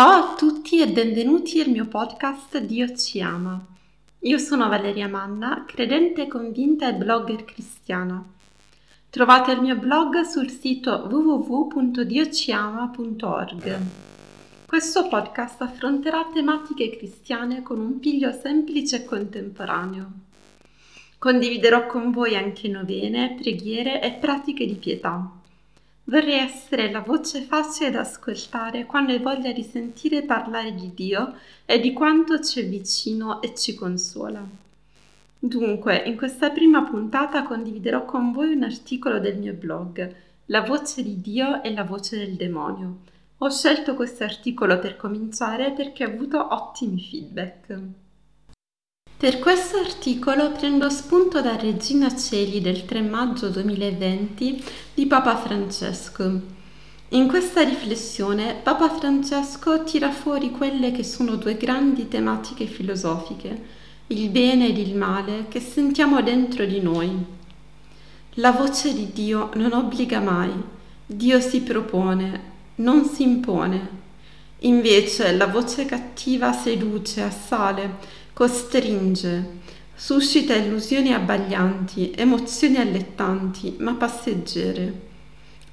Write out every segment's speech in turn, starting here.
Ciao a tutti e benvenuti al mio podcast Dio ci ama. Io sono Valeria Manna, credente convinta e blogger cristiana. Trovate il mio blog sul sito www.diociama.org. Questo podcast affronterà tematiche cristiane con un piglio semplice e contemporaneo. Condividerò con voi anche novene, preghiere e pratiche di pietà. Vorrei essere la voce facile da ascoltare quando hai voglia di sentire parlare di Dio e di quanto ci è vicino e ci consola. Dunque, in questa prima puntata condividerò con voi un articolo del mio blog, La voce di Dio e la voce del demonio. Ho scelto questo articolo per cominciare perché ho avuto ottimi feedback. Per questo articolo prendo spunto da Regina Celi del 3 maggio 2020 di Papa Francesco. In questa riflessione Papa Francesco tira fuori quelle che sono due grandi tematiche filosofiche, il bene ed il male che sentiamo dentro di noi. La voce di Dio non obbliga mai, Dio si propone, non si impone. Invece la voce cattiva seduce, assale, costringe, suscita illusioni abbaglianti, emozioni allettanti, ma passeggere.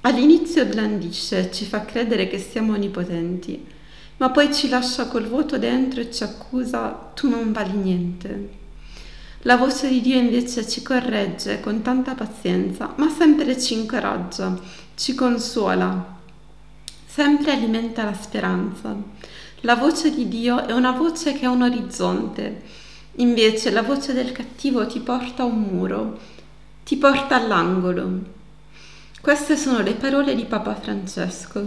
All'inizio blandisce, ci fa credere che siamo onnipotenti, ma poi ci lascia col vuoto dentro e ci accusa «tu non vali niente». La voce di Dio invece ci corregge con tanta pazienza, ma sempre ci incoraggia, ci consuola, sempre alimenta la speranza. La voce di Dio è una voce che ha un orizzonte, invece la voce del cattivo ti porta a un muro, ti porta all'angolo. Queste sono le parole di Papa Francesco.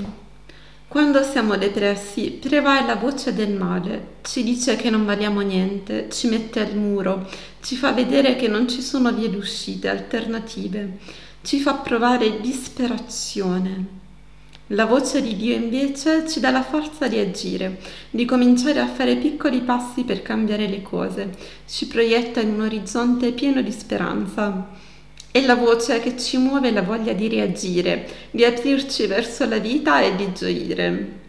Quando siamo depressi, prevale la voce del male, ci dice che non valiamo niente, ci mette al muro, ci fa vedere che non ci sono vie d'uscita, alternative, ci fa provare disperazione. La voce di Dio invece ci dà la forza di agire, di cominciare a fare piccoli passi per cambiare le cose, ci proietta in un orizzonte pieno di speranza. È la voce che ci muove la voglia di reagire, di aprirci verso la vita e di gioire.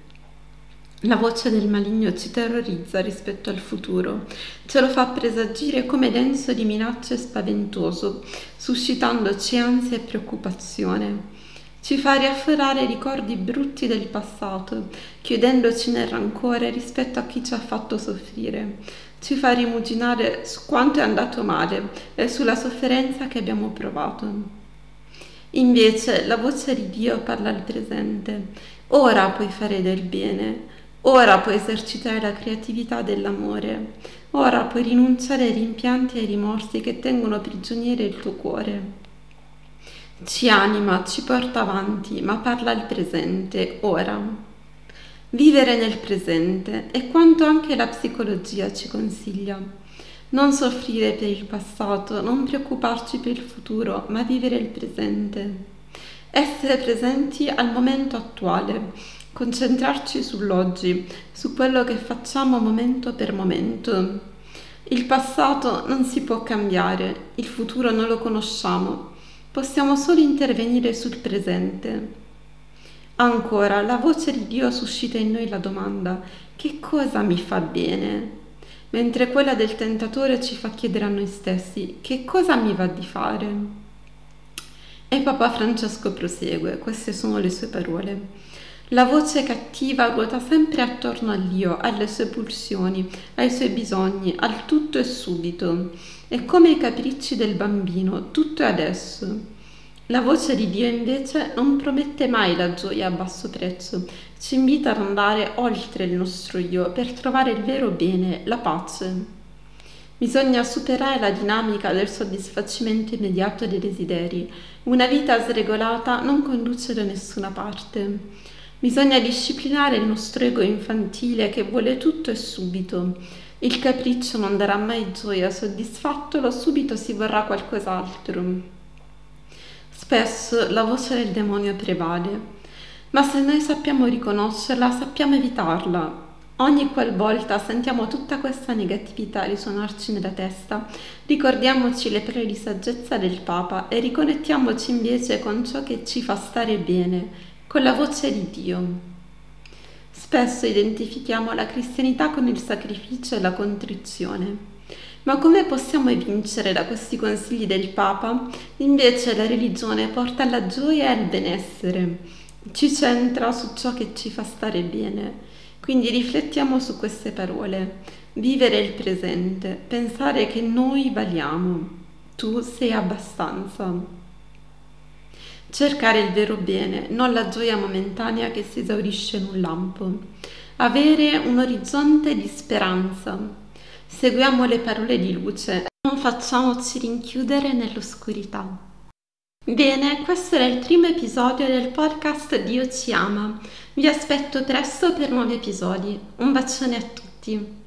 La voce del maligno ci terrorizza rispetto al futuro, ce lo fa presagire come denso di minacce spaventoso, suscitandoci ansia e preoccupazione. Ci fa riaffiorare ricordi brutti del passato, chiudendoci nel rancore rispetto a chi ci ha fatto soffrire. Ci fa rimuginare su quanto è andato male e sulla sofferenza che abbiamo provato. Invece la voce di Dio parla al presente. Ora puoi fare del bene, ora puoi esercitare la creatività dell'amore, ora puoi rinunciare ai rimpianti e ai rimorsi che tengono prigioniero il tuo cuore. Ci anima, ci porta avanti, ma parla al presente, ora. Vivere nel presente è quanto anche la psicologia ci consiglia. Non soffrire per il passato, non preoccuparci per il futuro, ma vivere il presente. Essere presenti al momento attuale, concentrarci sull'oggi, su quello che facciamo momento per momento. Il passato non si può cambiare, il futuro non lo conosciamo. Possiamo solo intervenire sul presente. Ancora, la voce di Dio suscita in noi la domanda: che cosa mi fa bene? Mentre quella del tentatore ci fa chiedere a noi stessi: che cosa mi va di fare? E Papa Francesco prosegue, queste sono le sue parole. La voce cattiva ruota sempre attorno all'io, alle sue pulsioni, ai suoi bisogni, al tutto e subito. È come i capricci del bambino, tutto è adesso. La voce di Dio invece non promette mai la gioia a basso prezzo, ci invita ad andare oltre il nostro io per trovare il vero bene, la pace. Bisogna superare la dinamica del soddisfacimento immediato dei desideri. Una vita sregolata non conduce da nessuna parte. Bisogna disciplinare il nostro ego infantile che vuole tutto e subito. Il capriccio non darà mai gioia, soddisfattolo, subito si vorrà qualcos'altro. Spesso la voce del demonio prevale, ma se noi sappiamo riconoscerla, sappiamo evitarla. Ogni qualvolta sentiamo tutta questa negatività risuonarci nella testa, ricordiamoci le parole di saggezza del Papa e riconnettiamoci invece con ciò che ci fa stare bene, con la voce di Dio. Spesso identifichiamo la cristianità con il sacrificio e la contrizione. Ma come possiamo evincere da questi consigli del Papa? Invece la religione porta alla gioia e al benessere, ci centra su ciò che ci fa stare bene. Quindi riflettiamo su queste parole, vivere il presente, pensare che noi valiamo, tu sei abbastanza. Cercare il vero bene, non la gioia momentanea che si esaurisce in un lampo. Avere un orizzonte di speranza. Seguiamo le parole di luce, non facciamoci rinchiudere nell'oscurità. Bene, questo era il primo episodio del podcast Dio ci ama. Vi aspetto presto per nuovi episodi. Un bacione a tutti!